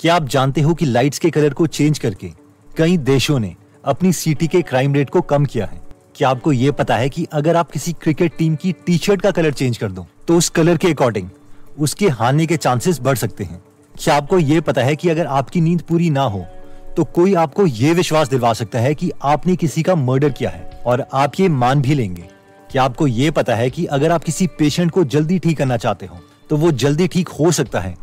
क्या आप जानते हो कि लाइट्स के कलर को चेंज करके कई देशों ने अपनी सिटी के क्राइम रेट को कम किया है? क्या आपको ये पता है कि अगर आप किसी क्रिकेट टीम की टी शर्ट का कलर चेंज कर दो तो उस कलर के अकॉर्डिंग उसके हारने के चांसेस बढ़ सकते हैं? क्या आपको ये पता है कि अगर आपकी नींद पूरी ना हो तो कोई आपको ये विश्वास दिलवा सकता है कि आपने किसी का मर्डर किया है और आप ये मान भी लेंगे? क्या आपको ये पता है कि अगर आप किसी पेशेंट को जल्दी ठीक करना चाहते हो तो वो जल्दी ठीक हो सकता है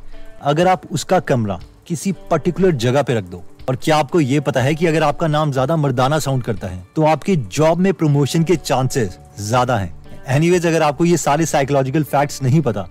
अगर आप उसका कमरा किसी पर्टिकुलर जगह पे रख दो? और क्या आपको ये पता है कि अगर आपका नाम ज्यादा मर्दाना साउंड करता है तो आपके जॉब में प्रमोशन के चांसेस ज्यादा हैं? एनीवेज, अगर आपको ये सारे साइकोलॉजिकल फैक्ट्स नहीं पता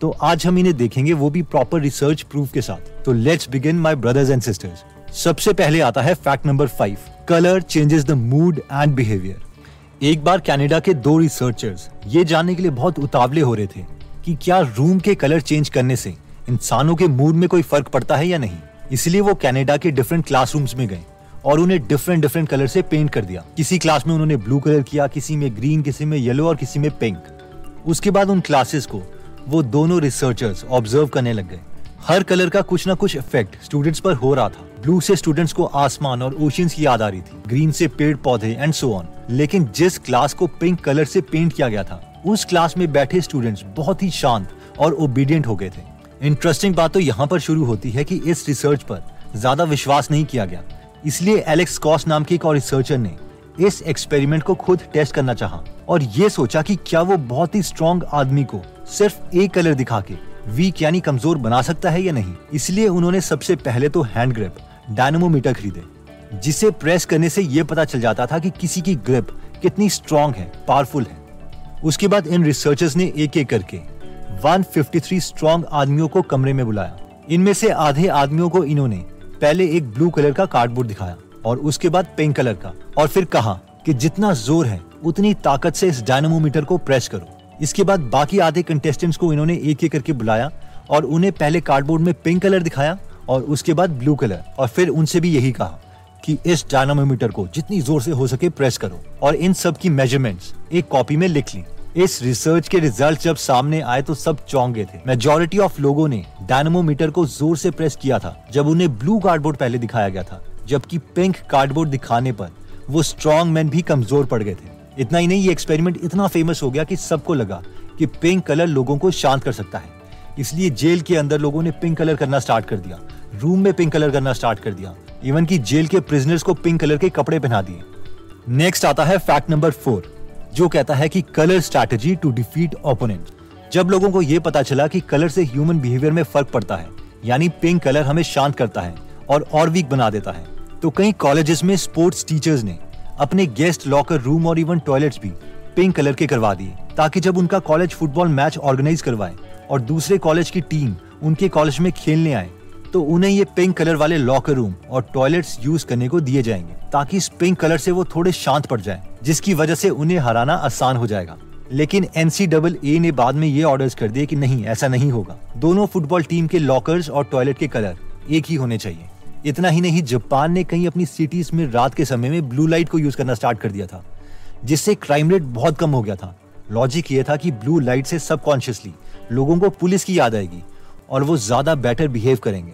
तो आज हम इन्हें देखेंगे, वो भी प्रॉपर रिसर्च प्रूफ के साथ। तो let's begin my brothers and sisters. सबसे पहले आता है fact number 5, colour changes the mood and behaviour. एक बार कनाडा के दो रिसर्चर्स ये जानने के लिए बहुत उतावले हो रहे थे कि क्या रूम के कलर चेंज करने से इंसानों के मूड में कोई फर्क पड़ता है या नहीं। इसलिए वो कनाडा के डिफरेंट क्लासरूम्स में गए और उन्हें डिफरेंट कलर से पेंट कर दिया। किसी क्लास में उन्होंने ब्लू कलर किया, किसी में ग्रीन, किसी में येलो और किसी में पिंक। उसके बाद उन क्लासेस को वो दोनों रिसर्चर्स ऑब्जर्व करने लग गए। हर कलर का कुछ ना कुछ इफेक्ट स्टूडेंट्स पर हो रहा था। ब्लू से स्टूडेंट्स को आसमान और ओशियंस की याद आ रही थी, ग्रीन से पेड़ पौधे एंड सो ऑन। लेकिन जिस क्लास को पिंक कलर से पेंट किया गया था उस क्लास में बैठे स्टूडेंट्स बहुत ही शांत और ओबीडियंट हो गए थे। इंटरेस्टिंग बात तो यहाँ पर शुरू होती है कि इस रिसर्च पर ज्यादा विश्वास नहीं किया गया, इसलिए एलेक्स कॉस नाम के एक और रिसर्चर ने इस एक्सपेरिमेंट को खुद टेस्ट करना चाहा और ये सोचा कि क्या वो बहुत ही स्ट्रॉन्ग आदमी को सिर्फ एक कलर दिखा के वीक यानी कमजोर बना सकता है या नहीं। इसलिए उन्होंने सबसे पहले तो हैंड ग्रिप डायनेमोमीटर खरीदे, जिसे प्रेस करने से ये पता चल जाता था कि किसी की ग्रिप कितनी स्ट्रॉन्ग है, पावरफुल है। उसके बाद इन रिसर्चर्स ने एक एक करके 153 स्ट्रॉन्ग आदमियों को कमरे में बुलाया। इनमें से आधे आदमियों को इन्होंने पहले एक ब्लू कलर का कार्डबोर्ड दिखाया और उसके बाद पिंक कलर का, और फिर कहा कि जितना जोर है उतनी ताकत से इस डायनेमोमीटर को प्रेस करो। इसके बाद बाकी आधे कंटेस्टेंट्स को इन्होंने एक एक करके बुलाया और उन्हें पहले कार्डबोर्ड में पिंक कलर दिखाया और उसके बाद ब्लू कलर, और फिर उनसे भी यही कहा कि इस डायनेमोमीटर को जितनी जोर से हो सके प्रेस करो, और इन सब की मेजरमेंट्स एक कॉपी में लिख ली। इस रिसर्च के रिजल्ट जब सामने आए तो सब चौंक गए थे। मेजॉरिटी ऑफ लोगों ने डायनेमोमीटर को जोर से प्रेस किया था जब उन्हें ब्लू कार्डबोर्ड पहले दिखाया गया था, जबकि पिंक कार्डबोर्ड दिखाने पर वो स्ट्रॉन्ग मैन भी कमजोर पड़ गए थे। इतना ही नहीं, ये एक्सपेरिमेंट इतना फेमस हो गया कि सबको लगा कि पिंक कलर लोगों को शांत कर सकता है। इसलिए जेल के अंदर लोगों ने पिंक कलर करना स्टार्ट कर दिया, रूम में पिंक कलर करना स्टार्ट कर दिया, इवन कि जेल के प्रिजनर्स को पिंक कलर के कपड़े पहना दिए। नेक्स्ट आता है फैक्ट नंबर 4, जो कहता है कि colour strategy to defeat opponent. जब लोगों को ये पता चला कि कलर से ह्यूमन बिहेवियर में फर्क पड़ता है, यानी पिंक कलर हमें शांत करता है और वीक बना देता है, तो कई कॉलेजेस में स्पोर्ट्स टीचर्स ने अपने गेस्ट लॉकर रूम और इवन टॉयलेट्स भी पिंक कलर के करवा दिए, ताकि जब उनका कॉलेज फुटबॉल मैच ऑर्गेनाइज करवाए और दूसरे कॉलेज की टीम उनके कॉलेज में खेलने आए तो उन्हें ये पिंक कलर वाले लॉकर रूम और टॉयलेट्स यूज करने को दिए जाएंगे, ताकि इस पिंक कलर से वो थोड़े शांत पड़ जाए, जिसकी वजह से उन्हें हराना आसान हो जाएगा। लेकिन NCAA ने बाद में ये ऑर्डर्स कर दिए कि नहीं, ऐसा नहीं होगा, दोनों फुटबॉल टीम के लॉकर्स और टॉयलेट के कलर एक ही होने चाहिए। इतना ही नहीं, जापान ने कई अपनी सिटीज में रात के समय में ब्लू लाइट को यूज करना स्टार्ट कर दिया था, जिससे क्राइम रेट बहुत कम हो गया था। लॉजिक ये था कि ब्लू लाइट से सबकॉन्शियसली लोगों को पुलिस की याद आएगी और वो ज्यादा बेटर बिहेव करेंगे,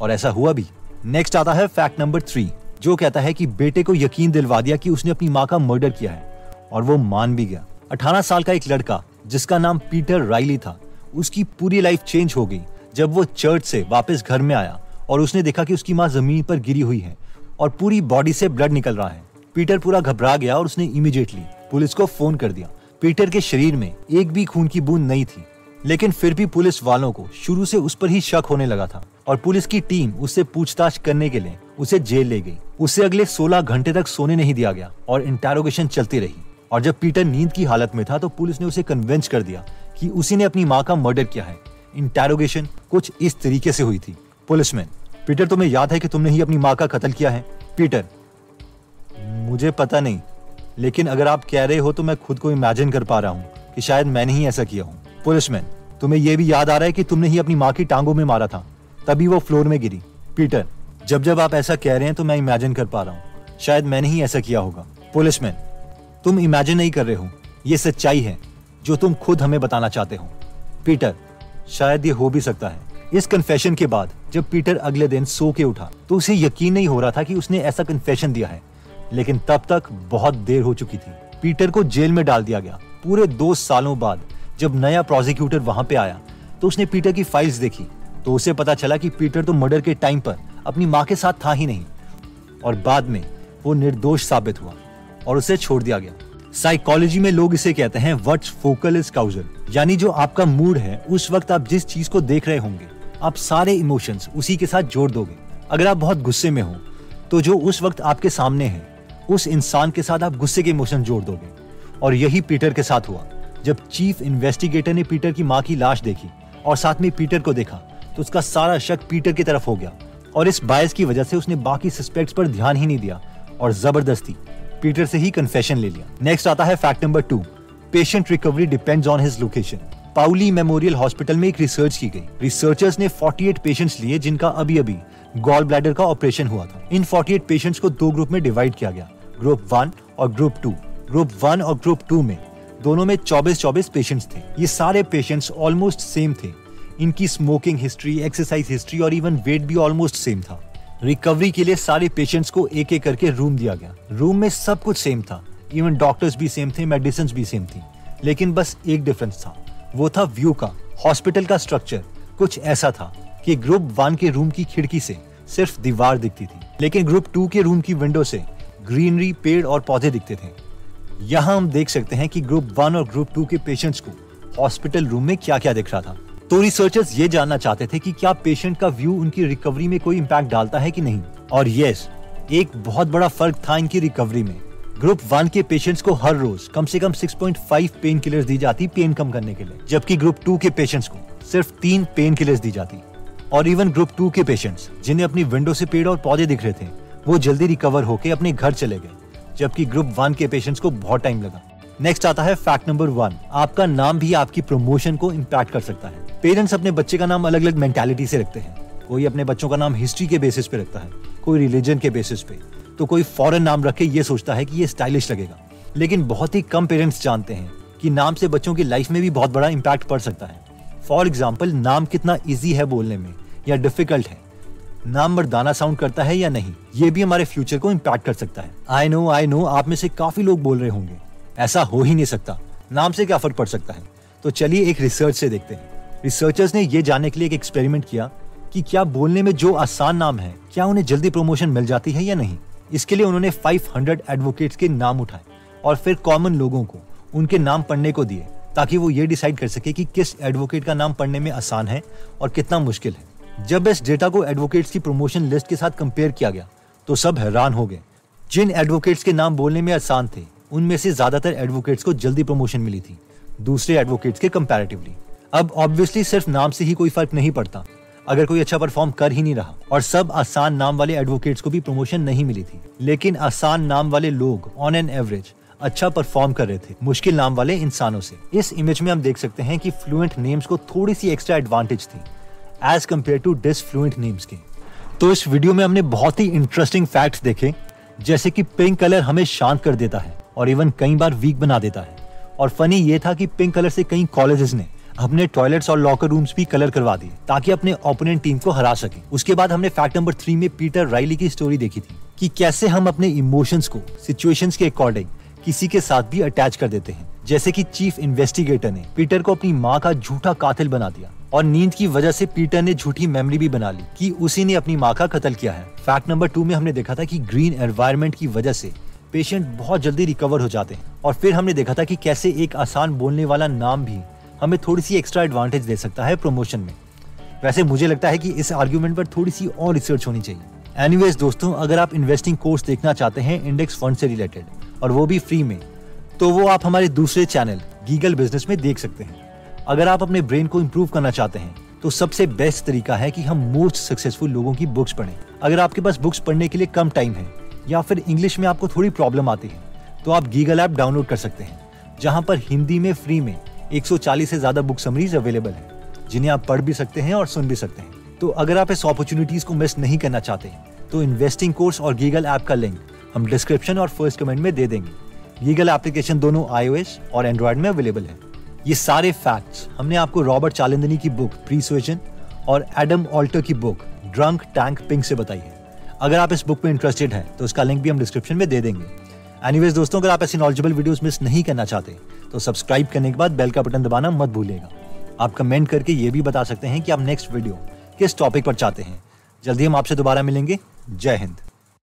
और ऐसा हुआ भी। नेक्स्ट आता है फैक्ट नंबर 3, जो कहता है कि बेटे को यकीन दिलवा दिया कि उसने अपनी माँ का मर्डर किया है और वो मान भी गया। 18 साल का एक लड़का जिसका नाम पीटर राइली था, उसकी पूरी लाइफ चेंज हो गई जब वो चर्च से वापस घर में आया और उसने देखा कि उसकी माँ जमीन पर गिरी हुई है और पूरी बॉडी से ब्लड निकल रहा है। पीटर पूरा घबरा गया और उसने इमीडिएटली पुलिस को फोन कर दिया। पीटर के शरीर में एक भी खून की बूंद नहीं थी, लेकिन फिर भी पुलिस वालों को शुरू से उस पर ही शक होने लगा था और पुलिस की टीम उससे पूछताछ करने के लिए उसे जेल ले गई। उसे अगले 16 घंटे तक सोने नहीं दिया गया और इंटेरोगेशन चलती रही, और जब पीटर नींद की हालत में था तो पुलिस ने उसे कन्विंस कर दिया कि उसी ने अपनी माँ का मर्डर किया है। इंटेरोगेशन कुछ इस तरीके से हुई थी। पुलिसमैन: पीटर, तुम्हें याद है कि तुमने ही अपनी माँ का कत्ल किया है? पीटर: मुझे पता नहीं, लेकिन अगर आप कह रहे हो तो मैं खुद को इमेजिन कर पा रहा हूँ कि शायद मैंने ही ऐसा किया हूँ। पुलिसमैन: तुम्हें यह भी याद आ रहा है कि तुमने ही अपनी माँ की टांगों में मारा था, तभी वो फ्लोर में गिरी? पीटर: जब जब आप ऐसा कह रहे हैं तो मैं इमेजिन कर पा रहा हूँ, शायद मैंने ही ऐसा किया होगा। पुलिसमैन: तुम इमेजिन नहीं कर रहे हो, ये सच्चाई है जो तुम खुद हमें बताना चाहते हो। पीटर: शायद ये हो भी सकता है। इस कन्फेशन के बाद जब पीटर अगले दिन सो के उठा तो उसे यकीन नहीं हो रहा था कि उसने ऐसा कन्फेशन दिया है, लेकिन तब तक बहुत देर हो चुकी थी। पीटर को जेल में डाल दिया गया। पूरे 2 सालों बाद जब नया प्रोसिक्यूटर वहां पे आया तो उसने पीटर की फाइल्स देखी तो उसे पता चला कि पीटर तो मर्डर के टाइम पर अपनी माँ के साथ था ही नहीं, और बाद में वो निर्दोष साबित हुआ और उसे छोड़ दिया गया। साइकोलॉजी में लोग इसे कहते हैं व्हाट्स फोकल इज काउजल, यानी जो आपका मूड है उस वक्त आप जिस चीज को देख रहे होंगे आप सारे इमोशंस उसी के साथ जोड़ दोगे। अगर आप बहुत गुस्से में हो तो जो उस वक्त आपके सामने है उस इंसान के साथ आप गुस्से के इमोशन जोड़ दोगे, और यही पीटर के साथ हुआ। जब चीफ इन्वेस्टिगेटर ने पीटर की माँ की लाश देखी और साथ में पीटर को देखा तो उसका सारा शक पीटर की तरफ हो गया, और इस बायस की वजह से उसने बाकी सस्पेक्ट्स पर ध्यान ही नहीं दिया और जबरदस्ती पीटर से ही कन्फेशन ले लिया। नेक्स्ट आता है fact number 2, patient recovery depends on his location. Paoli memorial hospital में एक रिसर्च की गई। रिसर्चर्स ने 48 पेशेंट्स लिए जिनका अभी अभी गॉल ब्लैडर का ऑपरेशन हुआ था। इन 48 पेशेंट्स को 2 ग्रुप में डिवाइड किया गया, ग्रुप 1 और ग्रुप 2। ग्रुप 1 और ग्रुप 2 में दोनों में 24-24 पेशेंट्स थे। ये सारे पेशेंट्स ऑलमोस्ट सेम थे, इनकी स्मोकिंग हिस्ट्री, एक्सरसाइज हिस्ट्री और इवन वेट भी ऑलमोस्ट सेम था। रिकवरी के लिए सारे पेशेंट्स को एक एक करके रूम दिया गया। रूम में सब कुछ सेम था, इवन डॉक्टर्स भी सेम थे, मेडिसिन भी सेम थी, लेकिन बस एक डिफरेंस था, वो था व्यू का। हॉस्पिटल का स्ट्रक्चर कुछ ऐसा था कि ग्रुप 1 के रूम की खिड़की से सिर्फ दीवार दिखती थी, लेकिन ग्रुप 2 के रूम की विंडो से ग्रीनरी, पेड़ और पौधे दिखते थे। यहाँ हम देख सकते हैं कि ग्रुप 1 और ग्रुप 2 के पेशेंट्स को हॉस्पिटल रूम में क्या क्या दिख रहा था। तो रिसर्चर्स ये जानना चाहते थे कि क्या पेशेंट का व्यू उनकी रिकवरी में कोई इम्पैक्ट डालता है कि नहीं, और यस, एक बहुत बड़ा फर्क था इनकी रिकवरी में। ग्रुप 1 के पेशेंट्स को हर रोज कम से कम 6.5 पेन किलर्स दी जाती पेन कम करने के लिए, जबकि ग्रुप 2 के पेशेंट्स को सिर्फ 3 पेन किलर्स दी जाती। और इवन ग्रुप 2 के पेशेंट्स जिन्हें अपनी विंडो से पेड़ और पौधे दिख रहे थे वो जल्दी रिकवर होके अपने घर चले गए, जबकि ग्रुप 1 के पेशेंट्स को बहुत टाइम लगा। नेक्स्ट आता है फैक्ट नंबर 1, आपका नाम भी आपकी प्रमोशन को इम्पैक्ट कर सकता है। पेरेंट्स अपने बच्चे का नाम अलग अलग मेंटालिटी से रखते हैं। कोई अपने बच्चों का नाम हिस्ट्री के बेसिस पे रखता है, कोई रिलीजन के बेसिस पे, तो कोई फॉरेन नाम रख के ये सोचता है कि ये स्टाइलिश लगेगा। लेकिन बहुत ही कम पेरेंट्स जानते हैं कि नाम से बच्चों की लाइफ में भी बहुत बड़ा इम्पैक्ट पड़ सकता है। फॉर एग्जाम्पल, नाम कितना ईजी है बोलने में या डिफिकल्ट है, नाम मर्दाना साउंड करता है या नहीं, ये भी हमारे फ्यूचर को इम्पैक्ट कर सकता है। आई नो आप में से काफी लोग बोल रहे होंगे ऐसा हो ही नहीं सकता, नाम से क्या फर्क पड़ सकता है। तो चलिए एक रिसर्च से देखते हैं। रिसर्चर्स ने ये जानने के लिए एक एक्सपेरिमेंट किया कि क्या बोलने में जो आसान नाम है क्या उन्हें जल्दी प्रमोशन मिल जाती है या नहीं। इसके लिए उन्होंने 500 एडवोकेट्स के नाम उठाए और फिर कॉमन लोगों को उनके नाम पढ़ने को दिए ताकि वो ये डिसाइड कर सके कि किस एडवोकेट का नाम पढ़ने में आसान है और कितना मुश्किल है। जब इस डेटा को एडवोकेट्स की प्रमोशन लिस्ट के साथ कंपेयर किया गया तो सब हैरान हो गए। जिन एडवोकेट्स के नाम बोलने में आसान थे उनमें से ज्यादातर एडवोकेट्स को जल्दी प्रमोशन मिली थी दूसरे एडवोकेट्स के कंपैरेटिवली। अब ऑब्वियसली सिर्फ नाम से ही कोई फर्क नहीं पड़ता अगर कोई अच्छा परफॉर्म कर ही नहीं रहा, और सब आसान नाम वाले एडवोकेट्स को भी प्रमोशन नहीं मिली थी। लेकिन आसान नाम वाले लोग ऑन एन एवरेज अच्छा परफॉर्म कर रहे थे मुश्किल नाम वाले इंसानों से। इस इमेज में हम देख सकते हैं कि फ्लुएंट नेम्स को थोड़ी सी एक्स्ट्रा एडवांटेज थी as compared to disfluent names के। तो इस वीडियो में हमने बहुत ही इंटरेस्टिंग फैक्ट्स देखे, जैसे कि पिंक कलर हमें शांत कर देता है और इवन कई बार वीक बना देता है। और फनी ये था कि पिंक कलर से कई कॉलेजेस ने अपने टॉयलेट्स और लॉकर रूम्स भी कलर करवा दिए ताकि अपने ओपोनेंट टीम को हरा सके। उसके बाद हमने फैक्ट नंबर 3 में पीटर राइली की स्टोरी देखी थी कि कैसे हम अपने इमोशंस को सिचुएशंस के अकॉर्डिंग किसी के साथ भी अटैच कर देते हैं, जैसे कि चीफ इन्वेस्टिगेटर ने पीटर को अपनी माँ का झूठा कातिल बना दिया और नींद की वजह से पीटर ने झूठी मेमोरी भी बना ली कि उसी ने अपनी माँ का कत्ल किया है। फैक्ट नंबर 2 में हमने देखा था कि ग्रीन एनवायरनमेंट की वजह से पेशेंट बहुत जल्दी रिकवर हो जाते हैं, और फिर हमने देखा था कि कैसे एक आसान बोलने वाला नाम भी हमें थोड़ी सी एक्स्ट्रा एडवांटेज दे सकता है प्रमोशन में। वैसे मुझे लगता है कि इस आर्ग्यूमेंट पर थोड़ी सी और रिसर्च होनी चाहिए। एनीवेज दोस्तों, अगर आप इन्वेस्टिंग कोर्स देखना चाहते हैं इंडेक्स फंड से रिलेटेड, और वो भी फ्री में, तो वो आप हमारे दूसरे चैनल गीगल बिजनेस में देख सकते हैं। अगर आप अपने ब्रेन को इम्प्रूव करना चाहते हैं तो सबसे बेस्ट तरीका है कि हम मोस्ट सक्सेसफुल लोगों की बुक्स पढ़ें। अगर आपके पास बुक्स पढ़ने के लिए कम टाइम है या फिर इंग्लिश में आपको थोड़ी प्रॉब्लम आती है तो आप गीगल ऐप डाउनलोड कर सकते हैं, जहां पर हिंदी में फ्री में 140 से ज़्यादा बुक समरीज अवेलेबल हैं जिन्हें आप पढ़ भी सकते हैं और सुन भी सकते हैं। तो अगर आप इस अपॉर्चुनिटीज़ को मिस नहीं करना चाहते तो इन्वेस्टिंग कोर्स और गीगल ऐप का लिंक हम डिस्क्रिप्शन और फर्स्ट कमेंट में दे देंगे। गीगल एप्लीकेशन दोनों iOS और एंड्रॉयड में अवेलेबल है। ये सारे फैक्ट्स हमने आपको रॉबर्ट चालिंदनी की बुक परसुएजन और एडम ऑल्टर की बुक ड्रंक टैंक पिंक से बताइए। अगर आप इस बुक में इंटरेस्टेड हैं तो इसका लिंक भी हम डिस्क्रिप्शन में दे देंगे। एनीवेज दोस्तों, अगर आप ऐसी नॉलेजेबल वीडियोस मिस नहीं करना चाहते तो सब्सक्राइब करने के बाद बेल का बटन दबाना मत भूलिएगा। आप कमेंट करके ये भी बता सकते हैं कि आप नेक्स्ट वीडियो किस टॉपिक पर चाहते हैं। जल्दी हम आपसे दोबारा मिलेंगे। जय हिंद।